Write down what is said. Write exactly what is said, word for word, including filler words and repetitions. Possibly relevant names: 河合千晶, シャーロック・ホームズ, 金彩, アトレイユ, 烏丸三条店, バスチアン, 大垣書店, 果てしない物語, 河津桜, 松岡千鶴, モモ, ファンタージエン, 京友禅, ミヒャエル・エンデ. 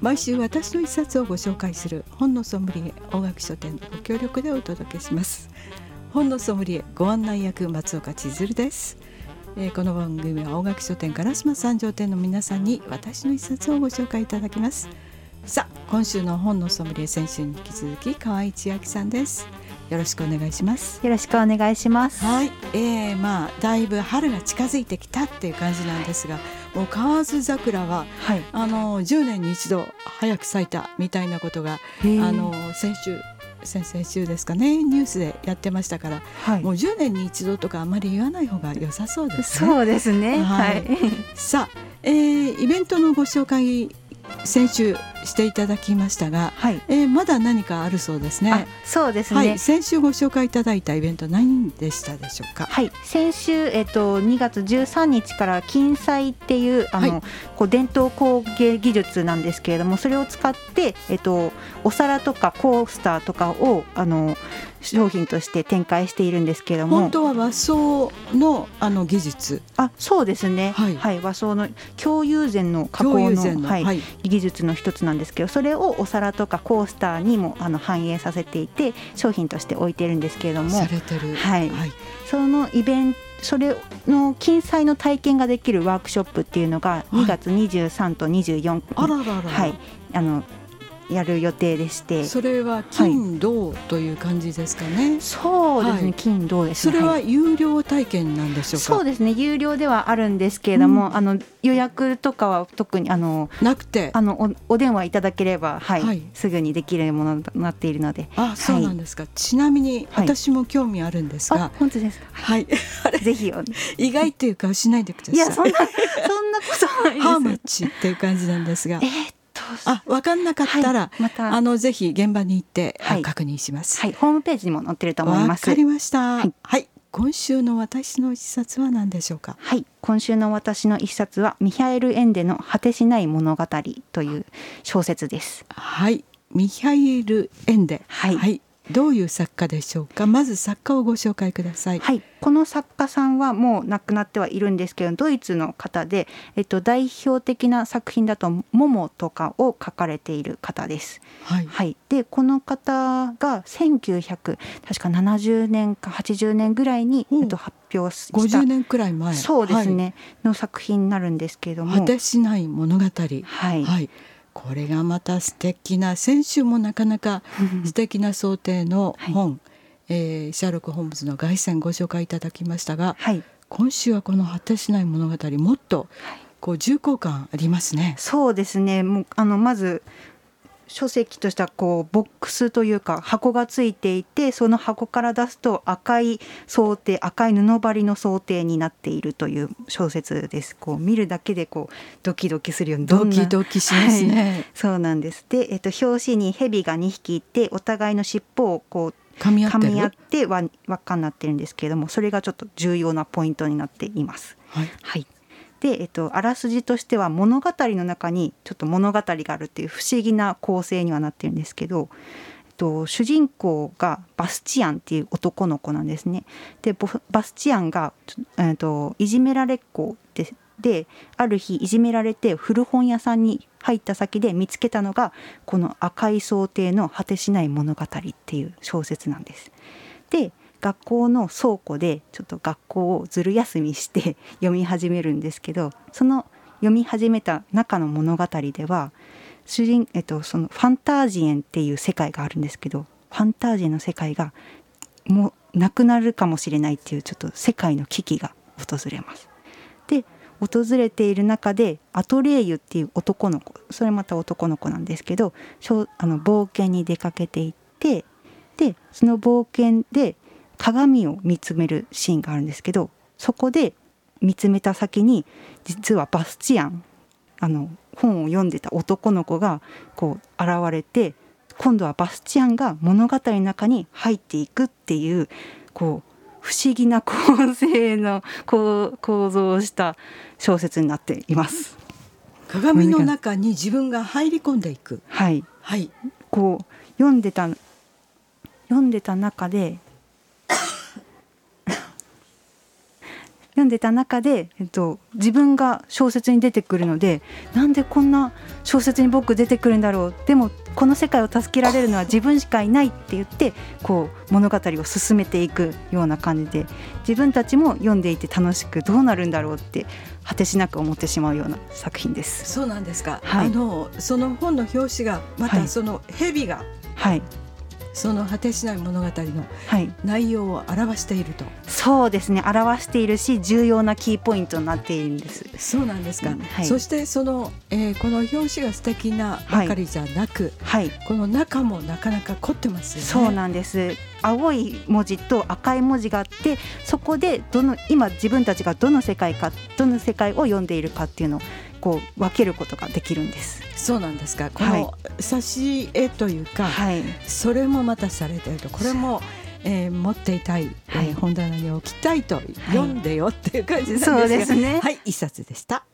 毎週私の一冊をご紹介する本のソムリエ大垣書店のご協力でお届けします。本のソムリエご案内役松岡千鶴です。えー、この番組は大垣書店烏丸三条店の皆さんに私の一冊をご紹介いただきます。さあ、今週の本のソムリエ、先週に引き続き河合千晶さんです。よろしくお願いします。よろしくお願いします。はい、えー、まあだいぶ春が近づいてきたっていう感じなんですが、はい、もう河津桜は、はい、あのじゅうねんに一度早く咲いたみたいなことがあの先週先々週ですかね、ニュースでやってましたから、はい、もうじゅうねんに一度とかあんまり言わない方が良さそうですね。そうですね、はいはい、さあ、えー、イベントのご紹介先週していただきましたが、はい、えー、まだ何かあるそうですね。そうですね、はい、先週ご紹介いただいたイベント何でしたでしょうか。はい、先週、えっと、にがつじゅうさんにちから金彩っていう、あの、はい、こう伝統工芸技術なんですけれども、それを使って、えっと、お皿とかコースターとかをあの商品として展開しているんですけれども、本当は和装 の, あの技術あそうですね、はいはい、和装の京友禅の加工 の, の、はいはい、技術の一つなんですけど、それをお皿とかコースターにもあの反映させていて商品として置いてるんですけれども、されてる、はいはい、そのイベント、それの金彩の体験ができるワークショップっていうのがにがつにじゅうさんとにじゅうよっかに、はい、あのやる予定でして、それは金銅という感じですかね。はい、そうですね、はい、金銅ですね。それは有料体験なんでしょうか。そうですね、有料ではあるんですけれども、うん、あの予約とかは特にあのなくて、あの お, お電話いただければ、はいはい、すぐにできるものとなっているので。あ、はい、そうなんですか。ちなみに私も興味あるんですが、はい、本当ですか。はい、ぜひ意外というかしないでください。いや、そんなそんなことないです。ハーマッチっていう感じなんですが、えーあ、分かんなかったら、はい、またあのぜひ現場に行って、はい、確認します、はい、ホームページにも載ってると思います。分かりました、はいはい、今週の私の一冊は何でしょうか。はい、今週の私の一冊はミヒャエル・エンデの果てしない物語という小説です。はい、ミヒャエル・エンデ、はい、はい、どういう作家でしょうか。まず作家をご紹介ください。はい、この作家さんはもう亡くなってはいるんですけど、ドイツの方で、えっと、代表的な作品だとモモとかを書かれている方です。はいはい、でこの方がせんきゅうひゃくななじゅうねんかはちじゅうねんぐらいに、えっと、発表したごじゅうねんくらい前、そうですね、はい、の作品になるんですけれども、果てしない物語、はい、はい、これがまた素敵な、先週もなかなか素敵な想定の本、はいえー、シャーロック・ホームズの凱旋ご紹介いただきましたが、はい、今週はこの果てしない物語、もっとこう重厚感ありますね。そうですね、もうあのまず書籍としてはこうボックスというか箱がついていて、その箱から出すと赤い装丁、赤い布張りの装丁になっているという小説です。こう見るだけでこうドキドキするような、ドキドキしますね、はい、そうなんです。で、えっと、表紙に蛇がにひきいて、お互いの尻尾をこう噛み合ってる、噛み合って輪っかになってるんですけれども、それがちょっと重要なポイントになっています。はい、はい、でえっと、あらすじとしては物語の中にちょっと物語があるっていう不思議な構成にはなってるんですけど、えっと、主人公がバスチアンっていう男の子なんですね。でバスチアンが、えっと、いじめられっ子 で, である日いじめられて古本屋さんに入った先で見つけたのがこの赤い装丁の果てしない物語っていう小説なんです。で学校の倉庫でちょっと学校をずる休みして読み始めるんですけど、その読み始めた中の物語では主人、えっと、そのファンタージエンっていう世界があるんですけど、ファンタージエンの世界がもうなくなるかもしれないっていうちょっと世界の危機が訪れます。で訪れている中でアトレイユっていう男の子、それまた男の子なんですけど、あの冒険に出かけていって、でその冒険で鏡を見つめるシーンがあるんですけど、そこで見つめた先に実はバスチアン、あの本を読んでた男の子がこう現れて、今度はバスチアンが物語の中に入っていくってい う, こう不思議な構成のこう構造をした小説になっています。鏡の中に自分が入り込んでいく、はい、はい、こう読んでた読んでた中で読んでた中で、えっと、自分が小説に出てくるので、なんでこんな小説に僕出てくるんだろう、でもこの世界を助けられるのは自分しかいないって言って、こう物語を進めていくような感じで、自分たちも読んでいて楽しくどうなるんだろうって果てしなく思ってしまうような作品です。そうなんですか、はい、あのその本の表紙がまたその蛇が、はい、その果てしない物語の内容を表していると、はい、そうですね、表しているし重要なキーポイントになっているんです。そうなんですか、うん、はい、そしてその、えー、この表紙が素敵なばかりじゃなく、はいはい、この中もなかなか凝ってますよね。そうなんです、青い文字と赤い文字があって、そこでどの今自分たちがどの世界か、どの世界を読んでいるかっていうのをこう分けることができるんです。そうなんですか、この挿絵というか、はい、それもまたされていると、これも、えー、持っていたい、はい、えー、本棚に置きたいと、はい、読んでよっていう感じなんですが、そうですね、はい、一冊でした。